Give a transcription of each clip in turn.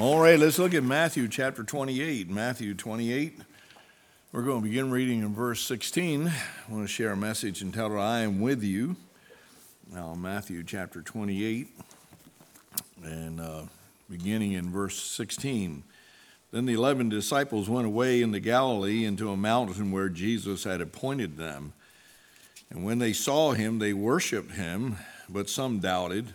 All right, let's look at Matthew chapter 28. Matthew 28. We're going to begin reading in verse 16. I want to share a message entitled, I Am With You. Now, Matthew chapter 28, and beginning in verse 16. Then the 11 disciples went away into Galilee into a mountain where Jesus had appointed them. And when they saw him, they worshipped him, but some doubted.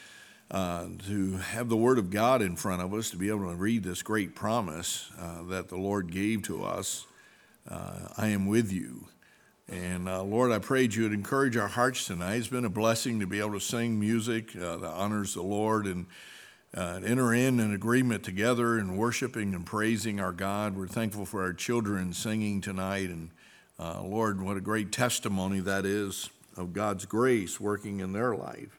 to have the Word of God in front of us, to be able to read this great promise that the Lord gave to us. I am with you. And Lord, I prayed you would encourage our hearts tonight. It's been a blessing to be able to sing music that honors the Lord and enter in an agreement together in worshiping and praising our God. We're thankful for our children singing tonight. And Lord, what a great testimony that is of God's grace working in their life.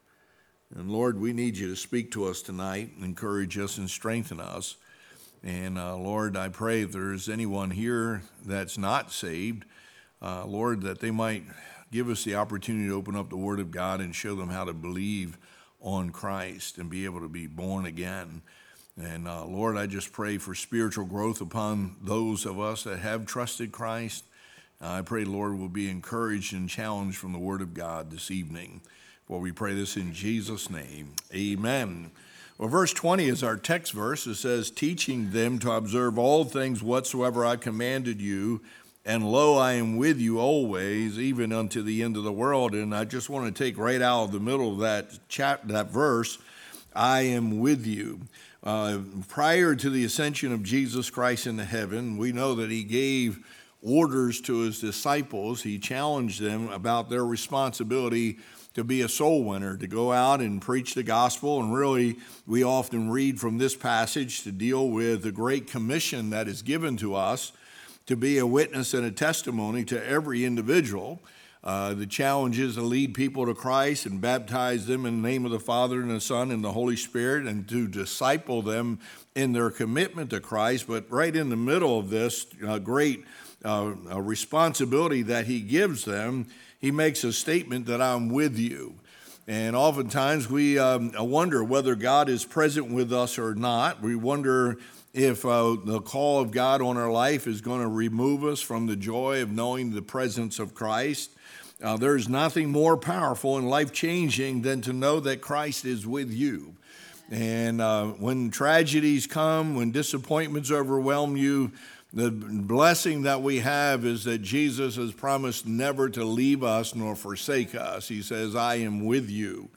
And Lord, we need you to speak to us tonight, encourage us and strengthen us. And Lord, I pray if there's anyone here that's not saved, Lord, that they might give us the opportunity to open up the Word of God and show them how to believe on Christ and be able to be born again. And Lord, I just pray for spiritual growth upon those of us that have trusted Christ. I pray, Lord, we'll be encouraged and challenged from the Word of God this evening. For we pray this in Jesus' name. Amen. Well, verse 20 is our text verse. It says, teaching them to observe all things whatsoever I commanded you, and lo, I am with you always, even unto the end of the world. And I just want to take right out of the middle of that verse, I am with you. Prior to the ascension of Jesus Christ into heaven, we know that he gave orders to his disciples. He challenged them about their responsibility to be a soul winner, to go out and preach the gospel. And really, we often read from this passage to deal with the great commission that is given to us to be a witness and a testimony to every individual. The challenge is to lead people to Christ and baptize them in the name of the Father and the Son and the Holy Spirit, and to disciple them in their commitment to Christ. But right in the middle of this great responsibility that he gives them, he makes a statement that I'm with you. And oftentimes we wonder whether God is present with us or not. We wonder if the call of God on our life is going to remove us from the joy of knowing the presence of Christ. There's nothing more powerful and life-changing than to know that Christ is with you. And when tragedies come, when disappointments overwhelm you, the blessing that we have is that Jesus has promised never to leave us nor forsake us. He says, I am with you.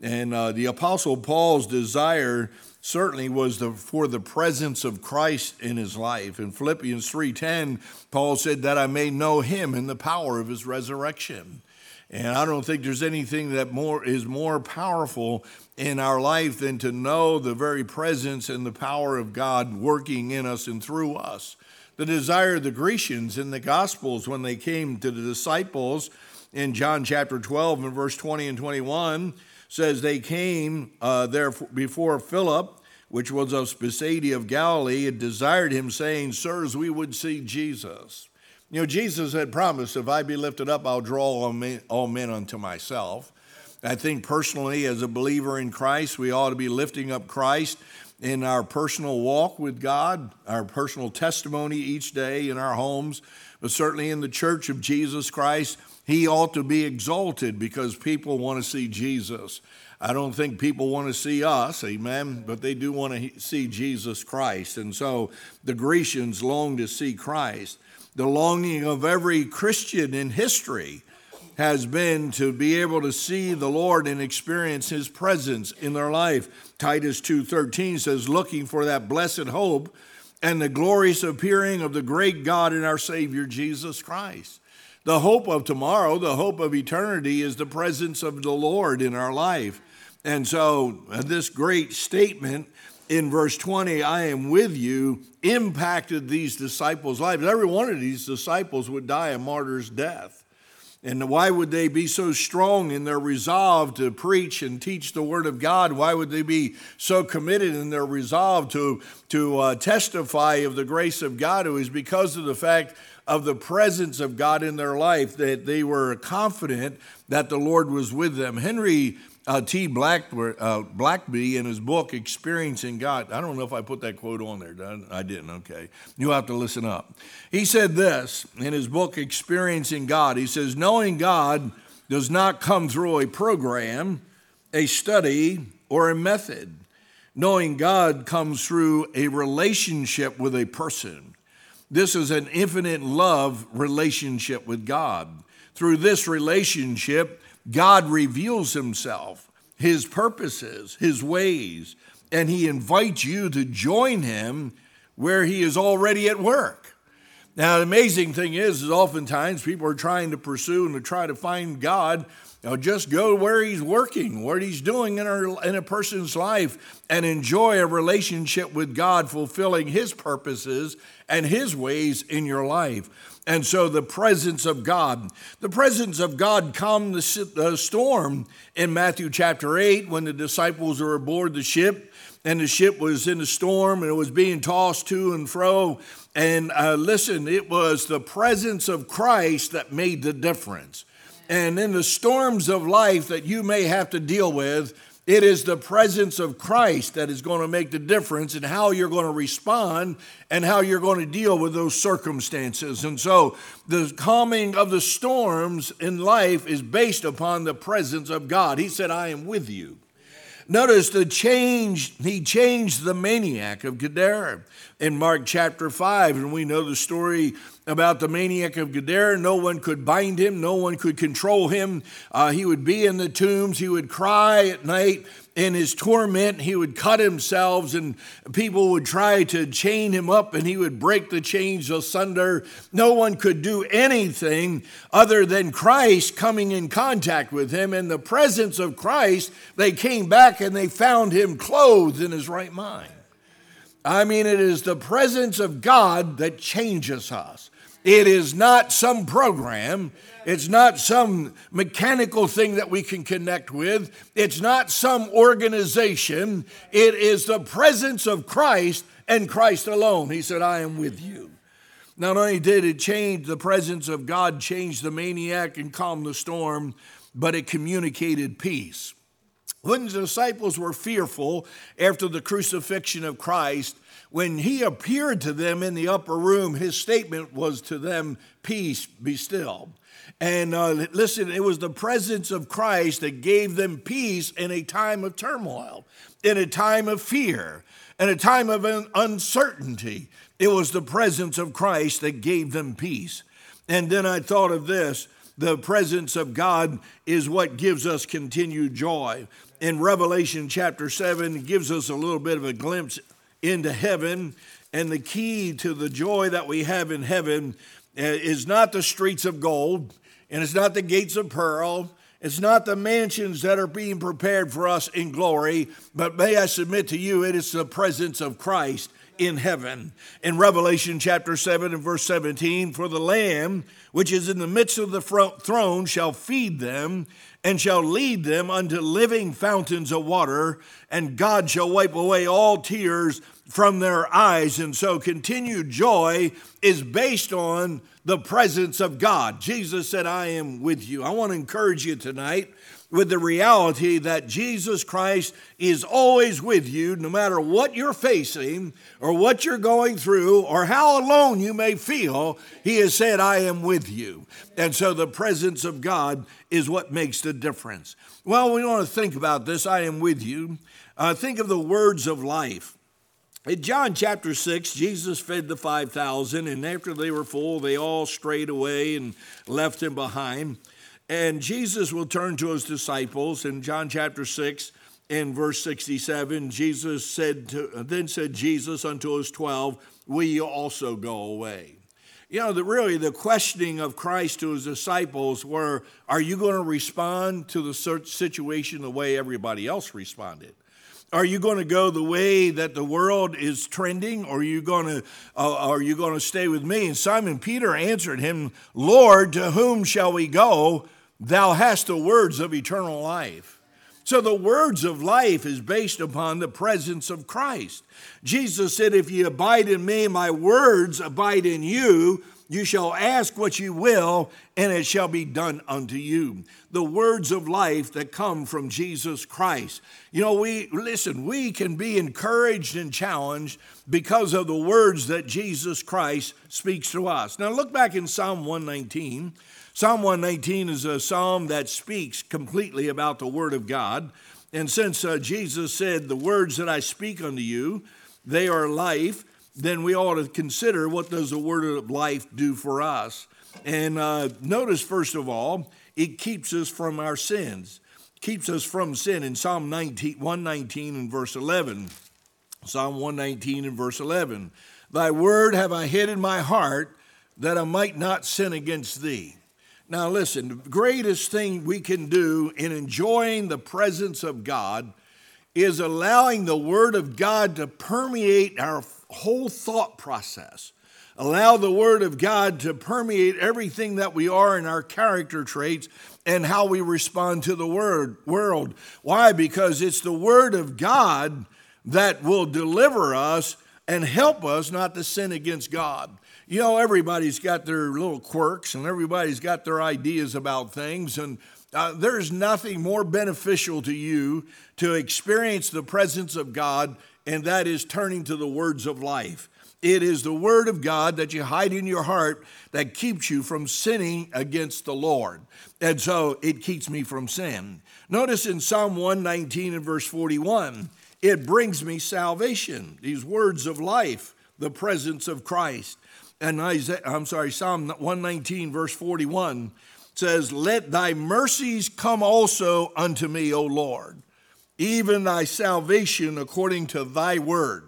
And the Apostle Paul's desire certainly was for the presence of Christ in his life. In Philippians 3:10, Paul said that I may know him in the power of his resurrection. And I don't think there's anything that is more powerful in our life than to know the very presence and the power of God working in us and through us. The desire of the Grecians in the Gospels when they came to the disciples in John chapter 12 and verse 20 and 21 says they came there before Philip, which was of Bethsaida of Galilee, and desired him, saying, Sirs, we would see Jesus. You know, Jesus had promised, if I be lifted up, I'll draw all men unto myself. I think personally, as a believer in Christ, we ought to be lifting up Christ in our personal walk with God, our personal testimony each day in our homes, but certainly in the church of Jesus Christ. He ought to be exalted because people want to see Jesus. I don't think people want to see us, amen, but they do want to see Jesus Christ. And so the Grecians long to see Christ. The longing of every Christian in history has been to be able to see the Lord and experience his presence in their life. Titus 2:13 says, looking for that blessed hope and the glorious appearing of the great God and our Savior, Jesus Christ. The hope of tomorrow, the hope of eternity is the presence of the Lord in our life. And so this great statement in verse 20, I am with you, impacted these disciples' lives. Every one of these disciples would die a martyr's death. And why would they be so strong in their resolve to preach and teach the word of God? Why would they be so committed in their resolve to testify of the grace of God? It was because of the fact of the presence of God in their life, that they were confident that the Lord was with them. Henry T. Blackbee, in his book, Experiencing God, I don't know if I put that quote on there. I didn't, okay. You'll have to listen up. He said this in his book, Experiencing God. He says, knowing God does not come through a program, a study, or a method. Knowing God comes through a relationship with a person. This is an infinite love relationship with God. Through this relationship, God reveals himself, his purposes, his ways, and he invites you to join him where he is already at work. Now, the amazing thing is oftentimes people are trying to pursue and to try to find God. Now, just go where he's working, what he's doing in a person's life, and enjoy a relationship with God, fulfilling his purposes and his ways in your life. And so the presence of God calmed the storm in Matthew chapter 8 when the disciples were aboard the ship, and the ship was in a storm and it was being tossed to and fro. And listen, it was the presence of Christ that made the difference. And in the storms of life that you may have to deal with, it is the presence of Christ that is going to make the difference in how you're going to respond and how you're going to deal with those circumstances. And so the calming of the storms in life is based upon the presence of God. He said, I am with you. Notice he changed the maniac of Gadara in Mark chapter 5, and we know the story about the maniac of Gadara. No one could bind him. No one could control him. He would be in the tombs. He would cry at night. In his torment, he would cut himself, and people would try to chain him up, and he would break the chains asunder. No one could do anything other than Christ coming in contact with him. In the presence of Christ, they came back and they found him clothed in his right mind. I mean, it is the presence of God that changes us. It is not some program. It's not some mechanical thing that we can connect with. It's not some organization. It is the presence of Christ and Christ alone. He said, I am with you. Not only did it change, the presence of God changed the maniac and calmed the storm, but it communicated peace. When the disciples were fearful after the crucifixion of Christ, when he appeared to them in the upper room, his statement was to them, peace, be still. And listen, it was the presence of Christ that gave them peace in a time of turmoil, in a time of fear, in a time of uncertainty. It was the presence of Christ that gave them peace. And then I thought of this, the presence of God is what gives us continued joy. In Revelation chapter 7, it gives us a little bit of a glimpse into heaven, and the key to the joy that we have in heaven is not the streets of gold, and it's not the gates of pearl, it's not the mansions that are being prepared for us in glory, but may I submit to you, it is the presence of Christ in heaven. In Revelation chapter 7 and verse 17, for the Lamb, which is in the midst of the throne, shall feed them and shall lead them unto living fountains of water, and God shall wipe away all tears from their eyes. And so continued joy is based on the presence of God. Jesus said, I am with you. I want to encourage you tonight with the reality that Jesus Christ is always with you, no matter what you're facing or what you're going through or how alone you may feel. He has said, I am with you. And so the presence of God is what makes the difference. Well, we want to think about this, I am with you. Think of the words of life. In John chapter 6, Jesus fed the 5,000, and after they were full, they all strayed away and left him behind. And Jesus will turn to his disciples in John chapter 6 and verse 67. Then said Jesus unto his 12, will you also go away? You know, really the questioning of Christ to his disciples were, are you going to respond to the situation the way everybody else responded? Are you going to go the way that the world is trending, or are you going to stay with me? And Simon Peter answered him, Lord, to whom shall we go? Thou hast the words of eternal life. So the words of life is based upon the presence of Christ. Jesus said, if you abide in me, my words abide in you. You shall ask what you will, and it shall be done unto you. The words of life that come from Jesus Christ. You know, we can be encouraged and challenged because of the words that Jesus Christ speaks to us. Now look back in Psalm 119. Psalm 119 is a psalm that speaks completely about the Word of God. And since Jesus said, the words that I speak unto you, they are life, then we ought to consider what does the word of life do for us. And notice, first of all, it keeps us from our sins, keeps us from sin in Psalm 119 and verse 11. Psalm 119 and verse 11. Thy word have I hid in my heart that I might not sin against thee. Now listen, the greatest thing we can do in enjoying the presence of God is allowing the word of God to permeate our whole thought process. Allow the word of God to permeate everything that we are in our character traits and how we respond to the world. Why? Because it's the word of God that will deliver us and help us not to sin against God. You know, everybody's got their little quirks and everybody's got their ideas about things, and there's nothing more beneficial to you to experience the presence of God, and that is turning to the words of life. It is the word of God that you hide in your heart that keeps you from sinning against the Lord. And so it keeps me from sin. Notice in Psalm 119 and verse 41, it brings me salvation. These words of life, the presence of Christ. And Psalm 119 verse 41 says, let thy mercies come also unto me, O Lord, even thy salvation according to thy word.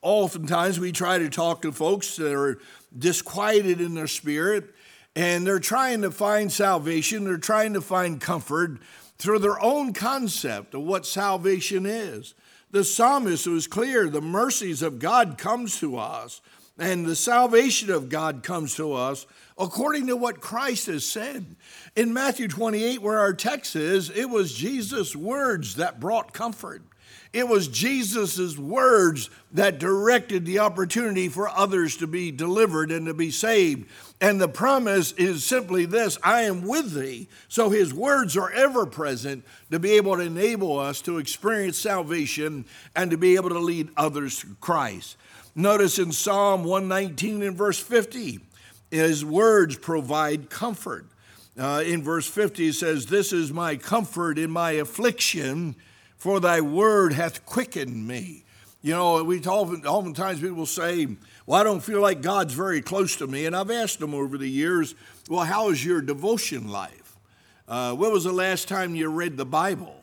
Oftentimes we try to talk to folks that are disquieted in their spirit, and they're trying to find salvation, they're trying to find comfort through their own concept of what salvation is. The psalmist was clear, the mercies of God comes to us, and the salvation of God comes to us according to what Christ has said. In Matthew 28, where our text is, it was Jesus' words that brought comfort. It was Jesus' words that directed the opportunity for others to be delivered and to be saved. And the promise is simply this, I am with thee. So his words are ever present to be able to enable us to experience salvation and to be able to lead others to Christ. Notice in Psalm 119 and verse 50, his words provide comfort. In verse 50, it says, this is my comfort in my affliction, for thy word hath quickened me. You know, oftentimes people say, well, I don't feel like God's very close to me. And I've asked them over the years, well, how is your devotion life? When was the last time you read the Bible?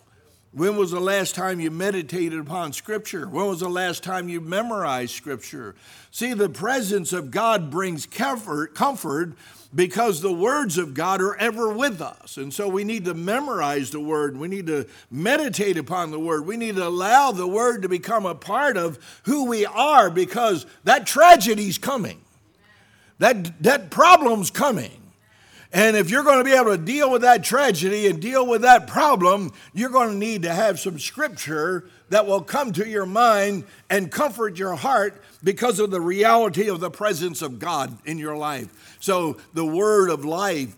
When was the last time you meditated upon Scripture? When was the last time you memorized Scripture? See, the presence of God brings comfort because the words of God are ever with us. And so we need to memorize the Word. We need to meditate upon the Word. We need to allow the Word to become a part of who we are, because that tragedy's coming. That problem's coming. And if you're going to be able to deal with that tragedy and deal with that problem, you're going to need to have some scripture that will come to your mind and comfort your heart because of the reality of the presence of God in your life. So the word of life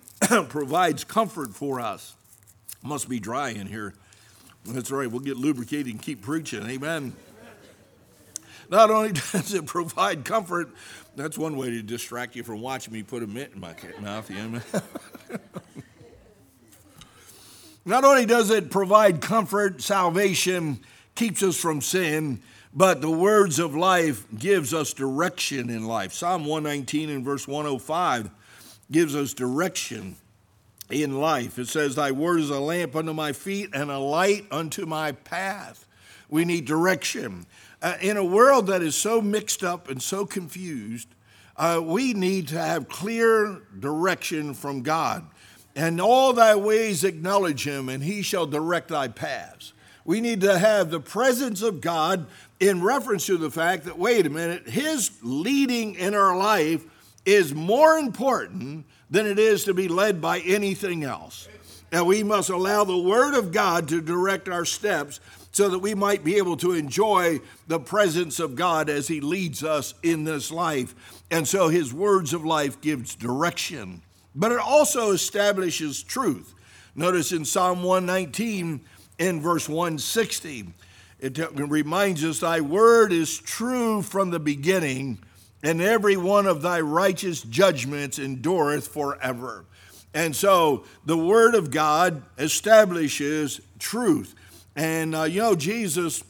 provides comfort for us. Must be dry in here. That's right. We'll get lubricated and keep preaching. Amen. Not only does it provide comfort, that's one way to distract you from watching me put a mint in my mouth. Not only does it provide comfort, salvation, keeps us from sin, but the words of life gives us direction in life. Psalm 119 and verse 105 gives us direction in life. It says, thy word is a lamp unto my feet and a light unto my path. We need direction. In a world that is so mixed up and so confused, we need to have clear direction from God. And all thy ways acknowledge him, and he shall direct thy paths. We need to have the presence of God in reference to the fact that, wait a minute, his leading in our life is more important than it is to be led by anything else. And we must allow the Word of God to direct our steps so that we might be able to enjoy the presence of God as he leads us in this life. And so his words of life gives direction. But it also establishes truth. Notice in Psalm 119 in verse 160, it reminds us, thy word is true from the beginning, and every one of thy righteous judgments endureth forever. And so the word of God establishes truth. And Jesus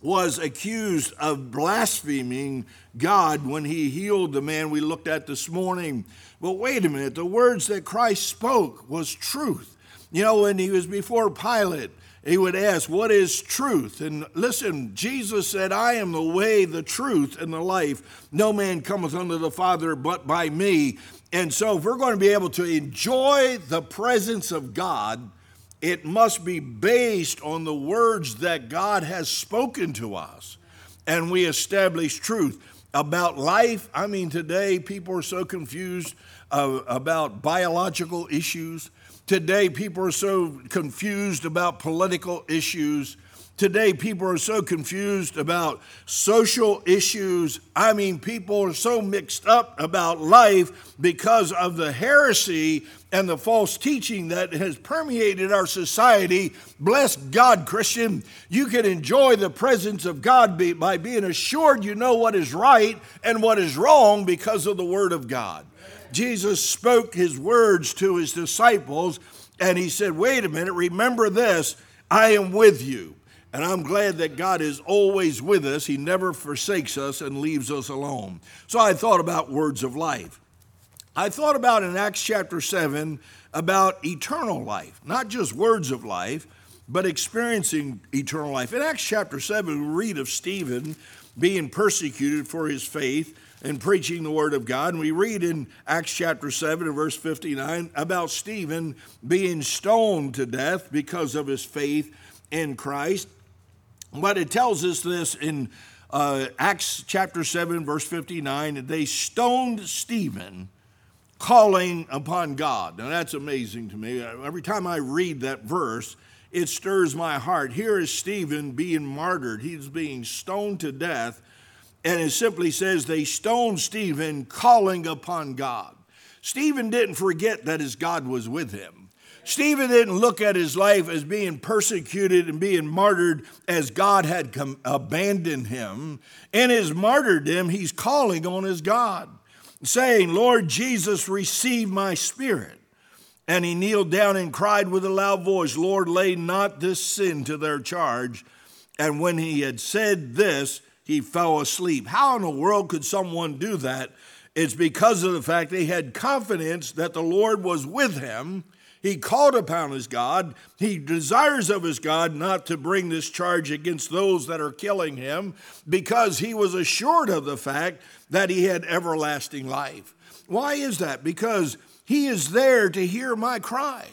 was accused of blaspheming God when he healed the man we looked at this morning. But wait a minute, the words that Christ spoke was truth. When he was before Pilate, he would ask, what is truth? And listen, Jesus said, I am the way, the truth, and the life. No man cometh unto the Father but by me. And so if we're going to be able to enjoy the presence of God, it must be based on the words that God has spoken to us. And we establish truth about life. Today people are so confused about biological issues. Today, people are so confused about political issues. Today, people are so confused about social issues. People are so mixed up about life because of the heresy and the false teaching that has permeated our society. Bless God, Christian. You can enjoy the presence of God by being assured you know what is right and what is wrong because of the Word of God. Jesus spoke his words to his disciples, and he said, wait a minute, remember this, I am with you. And I'm glad that God is always with us. He never forsakes us and leaves us alone. So I thought about words of life. I thought about in Acts chapter 7 about eternal life, not just words of life, but experiencing eternal life. In Acts chapter 7, we read of Stephen being persecuted for his faith and preaching the word of God. And we read in Acts chapter 7 and verse 59 about Stephen being stoned to death because of his faith in Christ. But it tells us this in Acts chapter 7 verse 59, that they stoned Stephen calling upon God. Now that's amazing to me. Every time I read that verse, it stirs my heart. Here is Stephen being martyred. He's being stoned to death. And it simply says they stoned Stephen calling upon God. Stephen didn't forget that his God was with him. Stephen didn't look at his life as being persecuted and being martyred as God had abandoned him. In his martyrdom, he's calling on his God, saying, Lord Jesus, receive my spirit. And he kneeled down and cried with a loud voice, Lord, lay not this sin to their charge. And when he had said this, he fell asleep. How in the world could someone do that? It's because of the fact they had confidence that the Lord was with him. He called upon his God. He desires of his God not to bring this charge against those that are killing him because he was assured of the fact that he had everlasting life. Why is that? Because he is there to hear my cry.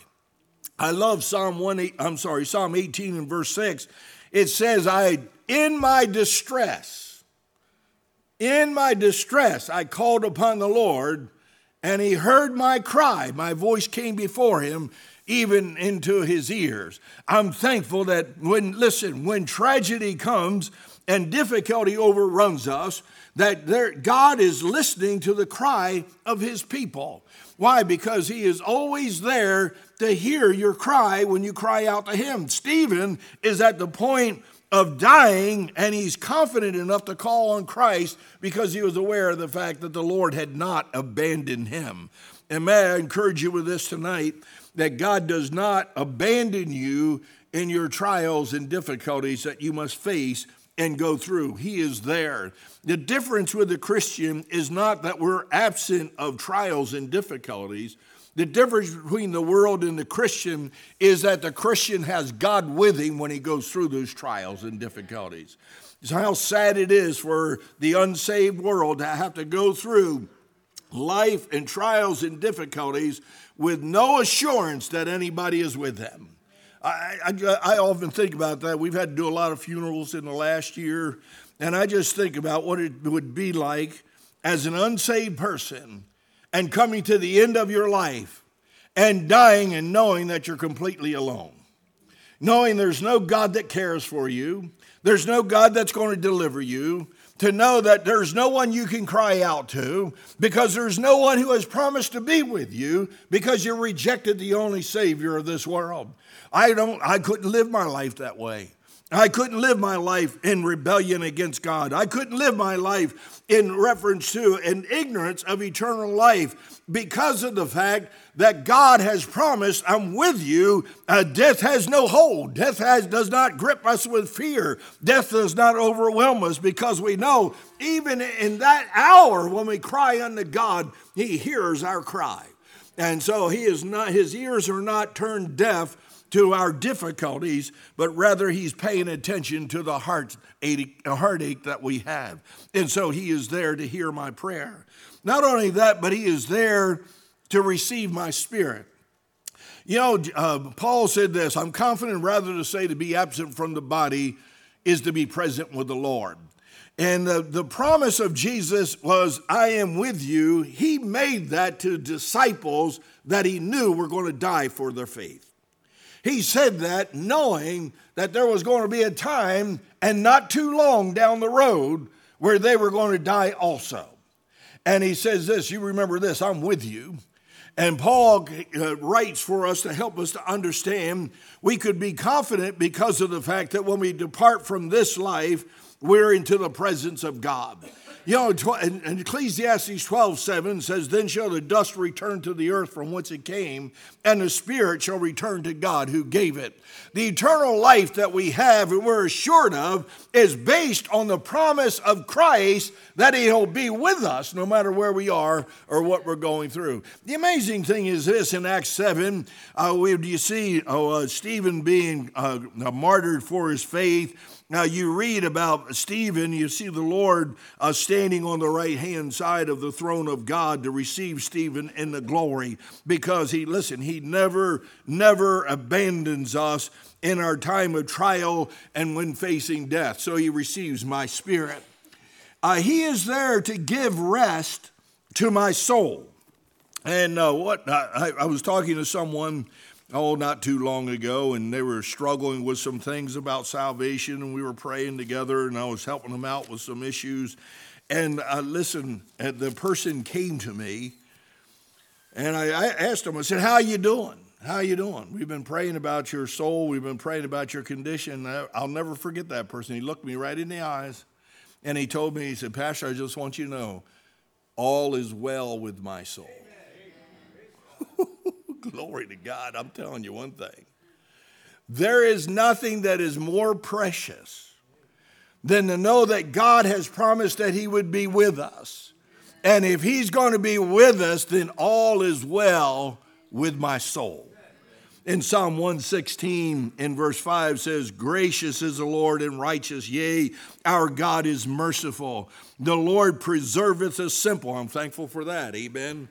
I love Psalm 18 and verse 6. It says, In my distress, I called upon the Lord, and he heard my cry. My voice came before him, even into his ears. I'm thankful that when tragedy comes and difficulty overruns us, that God is listening to the cry of his people. Why? Because he is always there to hear your cry when you cry out to him. Stephen is at the point of dying, and he's confident enough to call on Christ because he was aware of the fact that the Lord had not abandoned him. And may I encourage you with this tonight, that God does not abandon you in your trials and difficulties that you must face and go through. He is there. The difference with the Christian is not that we're absent of trials and difficulties. The difference between the world and the Christian is that the Christian has God with him when he goes through those trials and difficulties. It's how sad it is for the unsaved world to have to go through life and trials and difficulties with no assurance that anybody is with them. I often think about that. We've had to do a lot of funerals in the last year, and I just think about what it would be like as an unsaved person and coming to the end of your life and dying and knowing that you're completely alone, knowing there's no God that cares for you, there's no God that's going to deliver you, to know that there's no one you can cry out to because there's no one who has promised to be with you because you rejected the only Savior of this world. I couldn't live my life that way. I couldn't live my life in rebellion against God. I couldn't live my life in reference to an ignorance of eternal life because of the fact that God has promised, I'm with you. Death has no hold. Death does not grip us with fear. Death does not overwhelm us because we know even in that hour when we cry unto God, he hears our cry. And so his ears are not turned deaf to our difficulties, but rather he's paying attention to the heartache that we have. And so he is there to hear my prayer. Not only that, but he is there to receive my spirit. You know, Paul said this, I'm confident rather to say to be absent from the body is to be present with the Lord. And the promise of Jesus was, I am with you. He made that to disciples that he knew were going to die for their faith. He said that knowing that there was going to be a time and not too long down the road where they were going to die also. And he says this, you remember this, I'm with you. And Paul writes for us to help us to understand we could be confident because of the fact that when we depart from this life, we're into the presence of God. You know, and Ecclesiastes 12:7 says, then shall the dust return to the earth from whence it came, and the spirit shall return to God who gave it. The eternal life that we have and we're assured of is based on the promise of Christ that he'll be with us no matter where we are or what we're going through. The amazing thing is this, in Acts 7, you see Stephen being martyred for his faith. Now, you read about Stephen, you see the Lord standing on the right-hand side of the throne of God to receive Stephen in the glory because he never abandons us in our time of trial and when facing death. So he receives my spirit. He is there to give rest to my soul. And I was talking to someone not too long ago, and they were struggling with some things about salvation, and we were praying together, and I was helping them out with some issues. And the person came to me, and I asked him, I said, how are you doing? How are you doing? We've been praying about your soul. We've been praying about your condition. I'll never forget that person. He looked me right in the eyes, and he told me, he said, Pastor, I just want you to know, all is well with my soul. Glory to God. I'm telling you one thing. There is nothing that is more precious than to know that God has promised that he would be with us. And if he's going to be with us, then all is well with my soul. In Psalm 116 in verse 5 says, gracious is the Lord and righteous, yea, our God is merciful. The Lord preserveth the simple. I'm thankful for that. Amen.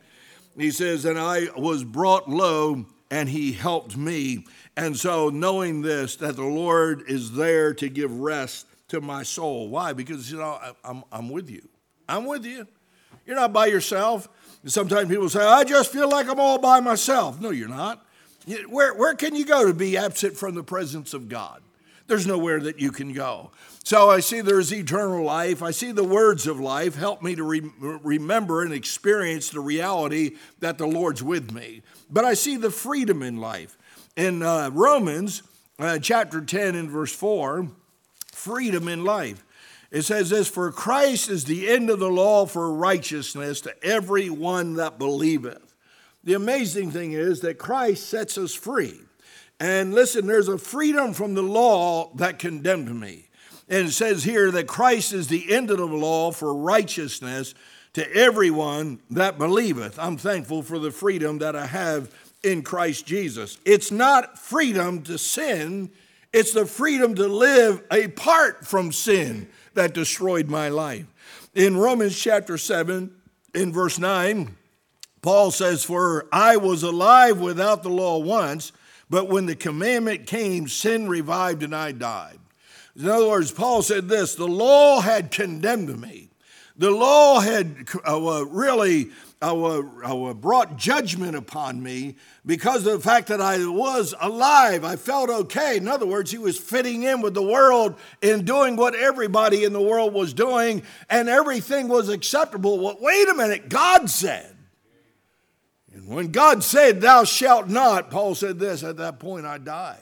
He says, and I was brought low, and he helped me. And so knowing this, that the Lord is there to give rest to my soul. Why? Because, I'm with you. I'm with you. You're not by yourself. Sometimes people say, I just feel like I'm all by myself. No, you're not. Where can you go to be absent from the presence of God? There's nowhere that you can go. So I see there's eternal life. I see the words of life help me to remember and experience the reality that the Lord's with me. But I see the freedom in life. In Romans chapter 10 and verse 4, freedom in life. It says this, for Christ is the end of the law for righteousness to everyone that believeth. The amazing thing is that Christ sets us free. And listen, there's a freedom from the law that condemned me. And it says here that Christ is the end of the law for righteousness to everyone that believeth. I'm thankful for the freedom that I have in Christ Jesus. It's not freedom to sin. It's the freedom to live apart from sin that destroyed my life. In Romans chapter 7, in verse 9, Paul says, for I was alive without the law once, But when the commandment came, sin revived and I died. In other words, Paul said this, the law had condemned me. The law had really brought judgment upon me because of the fact that I was alive. I felt okay. In other words, he was fitting in with the world and doing what everybody in the world was doing, and everything was acceptable. Well, wait a minute, God said. And when God said, thou shalt not, Paul said this, at that point I died.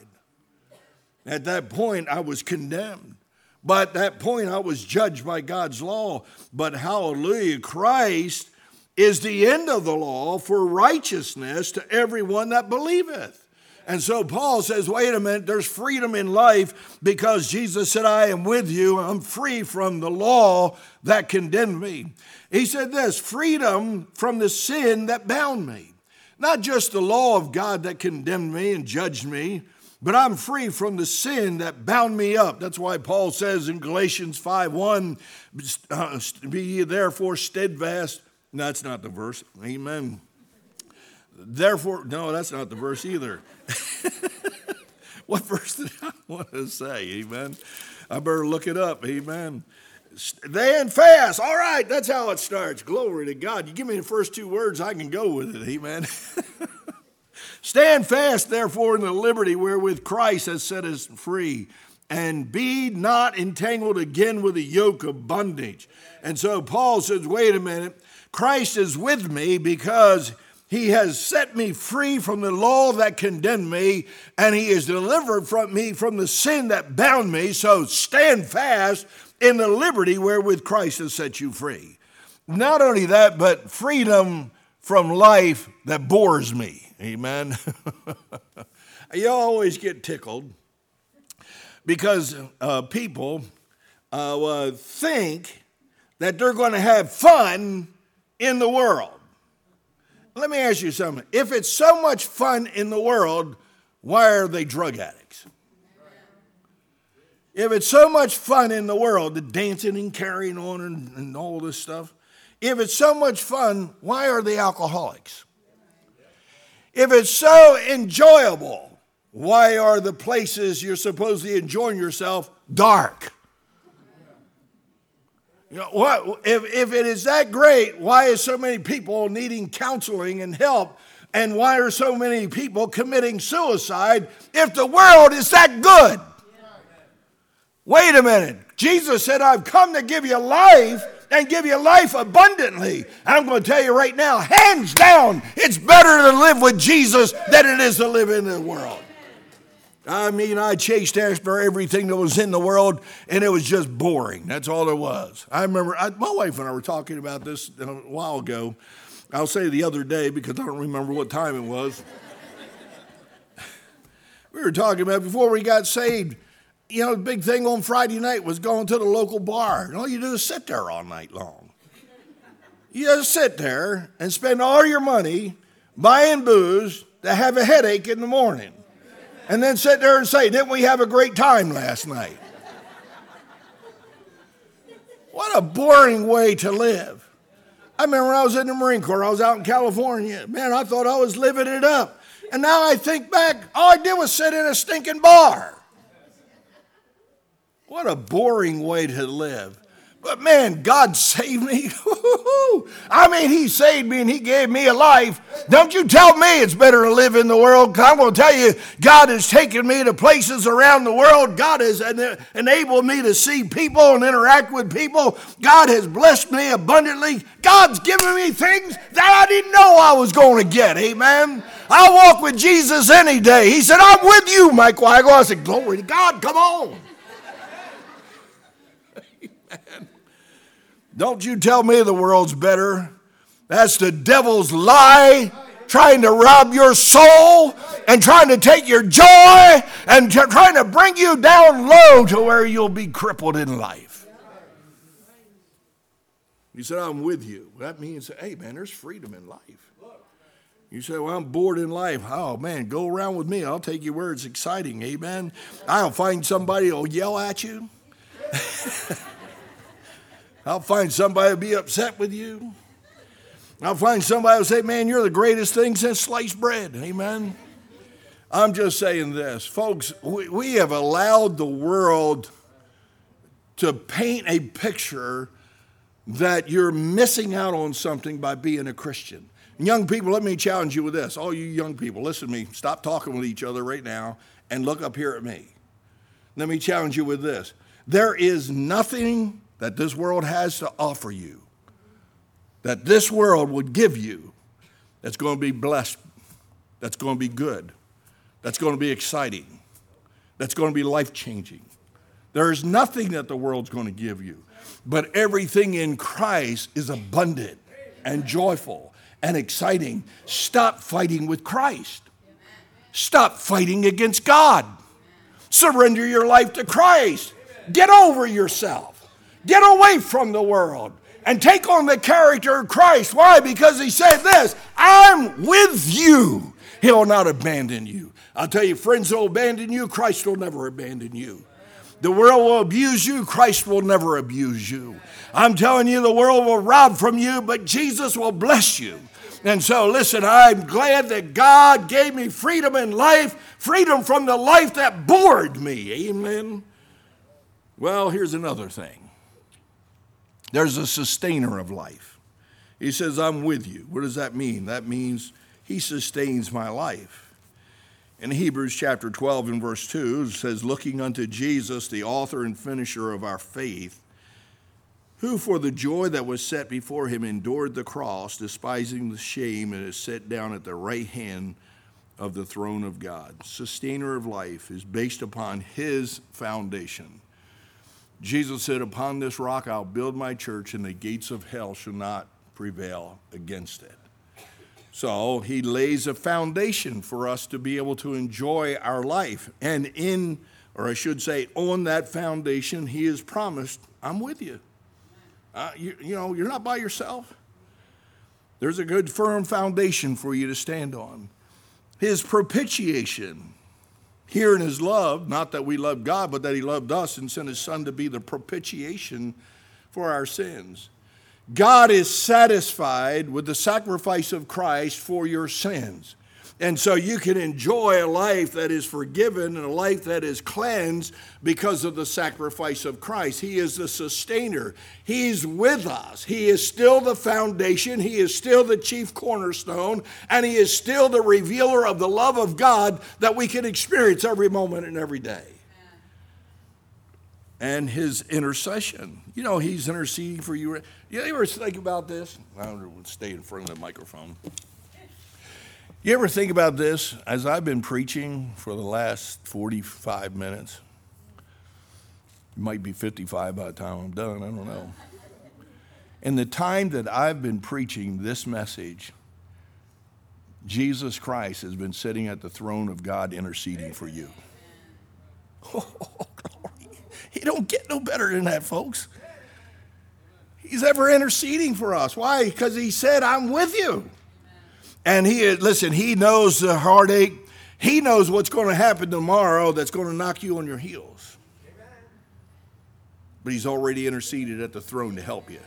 At that point I was condemned. By that point, I was judged by God's law. But hallelujah, Christ is the end of the law for righteousness to everyone that believeth. And so Paul says, wait a minute, there's freedom in life because Jesus said, I am with you. I'm free from the law that condemned me. He said this, freedom from the sin that bound me. Not just the law of God that condemned me and judged me, but I'm free from the sin that bound me up. That's why Paul says in Galatians 5:1, be ye therefore steadfast. No, that's not the verse. Amen. Therefore, no, that's not the verse either. What verse did I want to say? Amen. I better look it up. Amen. Stand fast. All right, that's how it starts. Glory to God. You give me the first two words, I can go with it. Amen. Stand fast, therefore, in the liberty wherewith Christ has set us free, and be not entangled again with the yoke of bondage. And so Paul says, wait a minute, Christ is with me because he has set me free from the law that condemned me, and he has delivered from me from the sin that bound me. So stand fast in the liberty wherewith Christ has set you free. Not only that, but freedom from life that bores me. Amen. You always get tickled because people think that they're going to have fun in the world. Let me ask you something. If it's so much fun in the world, why are they drug addicts? If it's so much fun in the world, the dancing and carrying on and all this stuff, if it's so much fun, why are they alcoholics? If it's so enjoyable, why are the places you're supposedly enjoying yourself dark? You know, what, if it is that great, why is so many people needing counseling and help? And why are so many people committing suicide if the world is that good? Wait a minute. Jesus said, I've come to give you life and give you life abundantly. I'm going to tell you right now, hands down, it's better to live with Jesus than it is to live in the world. I mean, I chased after everything that was in the world, and it was just boring. That's all there was. I remember, my wife and I were talking about this a while ago. I'll say the other day because I don't remember what time it was. We were talking about before we got saved. You know, the big thing on Friday night was going to the local bar. And all you do is sit there all night long. You just sit there and spend all your money buying booze to have a headache in the morning. And then sit there and say, didn't we have a great time last night? What a boring way to live. I remember when I was in the Marine Corps, I was out in California. Man, I thought I was living it up. And now I think back, all I did was sit in a stinking bar. What a boring way to live. But man, God saved me. I mean, he saved me and he gave me a life. Don't you tell me it's better to live in the world. I'm going to tell you, God has taken me to places around the world. God has enabled me to see people and interact with people. God has blessed me abundantly. God's given me things that I didn't know I was going to get. Amen. I'll walk with Jesus any day. He said, I'm with you, Mike Weigel. I said, glory to God, come on. Don't you tell me the world's better. That's the devil's lie, trying to rob your soul and trying to take your joy and trying to bring you down low to where you'll be crippled in life. You said, I'm with you. That means, hey, man, there's freedom in life. You say, well, I'm bored in life. Oh, man, go around with me. I'll take you where it's exciting, amen. I'll find somebody who'll yell at you. I'll find somebody who'll be upset with you. I'll find somebody who'll say, man, you're the greatest thing since sliced bread. Amen. I'm just saying this, folks, we have allowed the world to paint a picture that you're missing out on something by being a Christian. And young people, let me challenge you with this. All you young people, listen to me. Stop talking with each other right now and look up here at me. Let me challenge you with this. There is nothing that this world has to offer you, that this world would give you, that's going to be blessed, that's going to be good, that's going to be exciting, that's going to be life-changing. There is nothing that the world's going to give you, but everything in Christ is abundant and joyful and exciting. Stop fighting with Christ. Stop fighting against God. Surrender your life to Christ. Get over yourself. Get away from the world and take on the character of Christ. Why? Because he said this, I'm with you. He'll not abandon you. I'll tell you, friends will abandon you. Christ will never abandon you. The world will abuse you. Christ will never abuse you. I'm telling you, the world will rob from you, but Jesus will bless you. And so, listen, I'm glad that God gave me freedom in life, freedom from the life that bored me. Amen. Well, here's another thing. There's a sustainer of life. He says, I'm with you. What does that mean? That means he sustains my life. In Hebrews chapter 12 and verse 2, it says, looking unto Jesus, the author and finisher of our faith, who for the joy that was set before him endured the cross, despising the shame, and is set down at the right hand of the throne of God. Sustainer of life is based upon his foundation. Jesus said, upon this rock I'll build my church, and the gates of hell shall not prevail against it. So he lays a foundation for us to be able to enjoy our life. And on that foundation, he has promised, I'm with you. You're not by yourself. There's a good firm foundation for you to stand on. His propitiation, here in his love, not that we love God, but that he loved us and sent his son to be the propitiation for our sins. God is satisfied with the sacrifice of Christ for your sins. And so you can enjoy a life that is forgiven and a life that is cleansed because of the sacrifice of Christ. He is the sustainer. He's with us. He is still the foundation. He is still the chief cornerstone. And he is still the revealer of the love of God that we can experience every moment and every day. And his intercession. You know, he's interceding for you. You ever think about this? I don't stay in front of the microphone. You ever think about this? As I've been preaching for the last 45 minutes, it might be 55 by the time I'm done, I don't know. In the time that I've been preaching this message, Jesus Christ has been sitting at the throne of God interceding for you. He don't get no better than that, folks. He's ever interceding for us. Why? Because he said, I'm with you. And he knows the heartache. He knows what's going to happen tomorrow that's going to knock you on your heels. But he's already interceded at the throne to help you.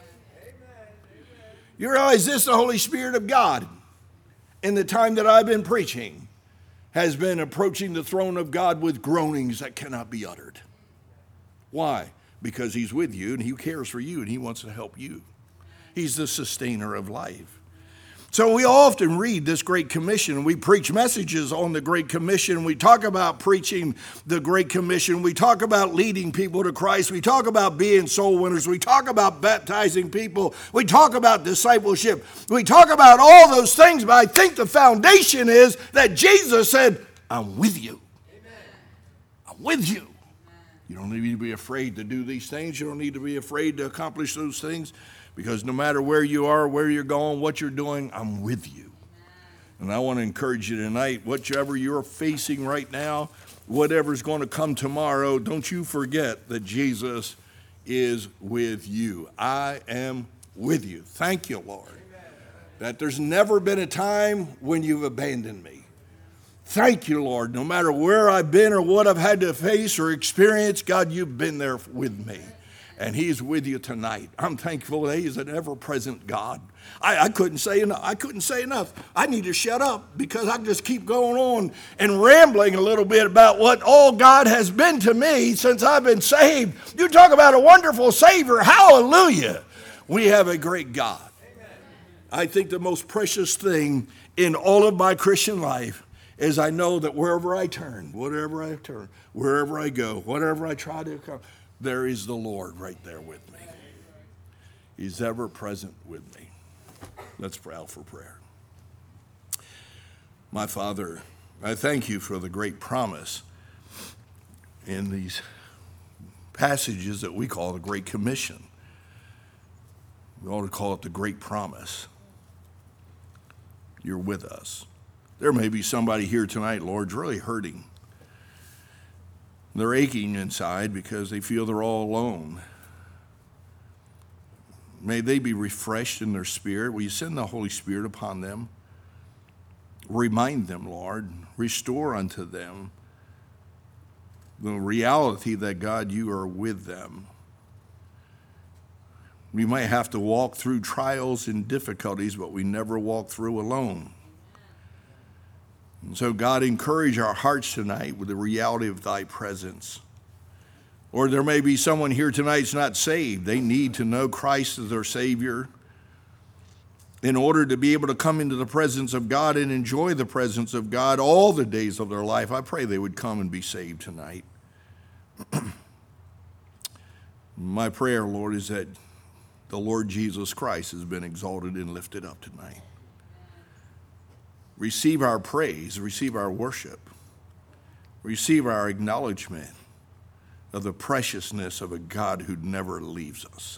You realize this, the Holy Spirit of God, in the time that I've been preaching, has been approaching the throne of God with groanings that cannot be uttered. Why? Because he's with you and he cares for you and he wants to help you. He's the sustainer of life. So we often read this Great Commission. We preach messages on the Great Commission. We talk about preaching the Great Commission. We talk about leading people to Christ. We talk about being soul winners. We talk about baptizing people. We talk about discipleship. We talk about all those things, but I think the foundation is that Jesus said, I'm with you. I'm with you. You don't need to be afraid to do these things. You don't need to be afraid to accomplish those things, because no matter where you are, where you're going, what you're doing, I'm with you. And I want to encourage you tonight, whatever you're facing right now, whatever's going to come tomorrow, don't you forget that Jesus is with you. I am with you. Thank you, Lord, that there's never been a time when you've abandoned me. Thank you, Lord. No matter where I've been or what I've had to face or experience, God, you've been there with me. and he's with you tonight. I'm thankful that he's an ever-present God. I couldn't say enough. I need to shut up because I just keep going on and rambling a little bit about what all God has been to me since I've been saved. You talk about a wonderful Savior. Hallelujah. We have a great God. I think the most precious thing in all of my Christian life is I know that wherever I turn, whatever I turn, wherever I go, whatever I try to accomplish, there is the Lord right there with me. He's ever present with me. Let's pray out for prayer. My Father, I thank you for the great promise in these passages that we call the Great Commission. We ought to call it the Great Promise. You're with us. There may be somebody here tonight, Lord, really hurting. They're aching inside because they feel they're all alone. May they be refreshed in their spirit. Will you send the Holy Spirit upon them? Remind them, Lord. Restore unto them the reality that, God, you are with them. We might have to walk through trials and difficulties, but we never walk through alone. And so, God, encourage our hearts tonight with the reality of thy presence. Or there may be someone here tonight that's not saved. They need to know Christ as their Savior in order to be able to come into the presence of God and enjoy the presence of God all the days of their life. I pray they would come and be saved tonight. My prayer, Lord, is that the Lord Jesus Christ has been exalted and lifted up tonight. Receive our praise, receive our worship, receive our acknowledgement of the preciousness of a God who never leaves us.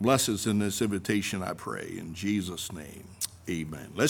Bless us in this invitation, I pray, in Jesus' name, amen. Let's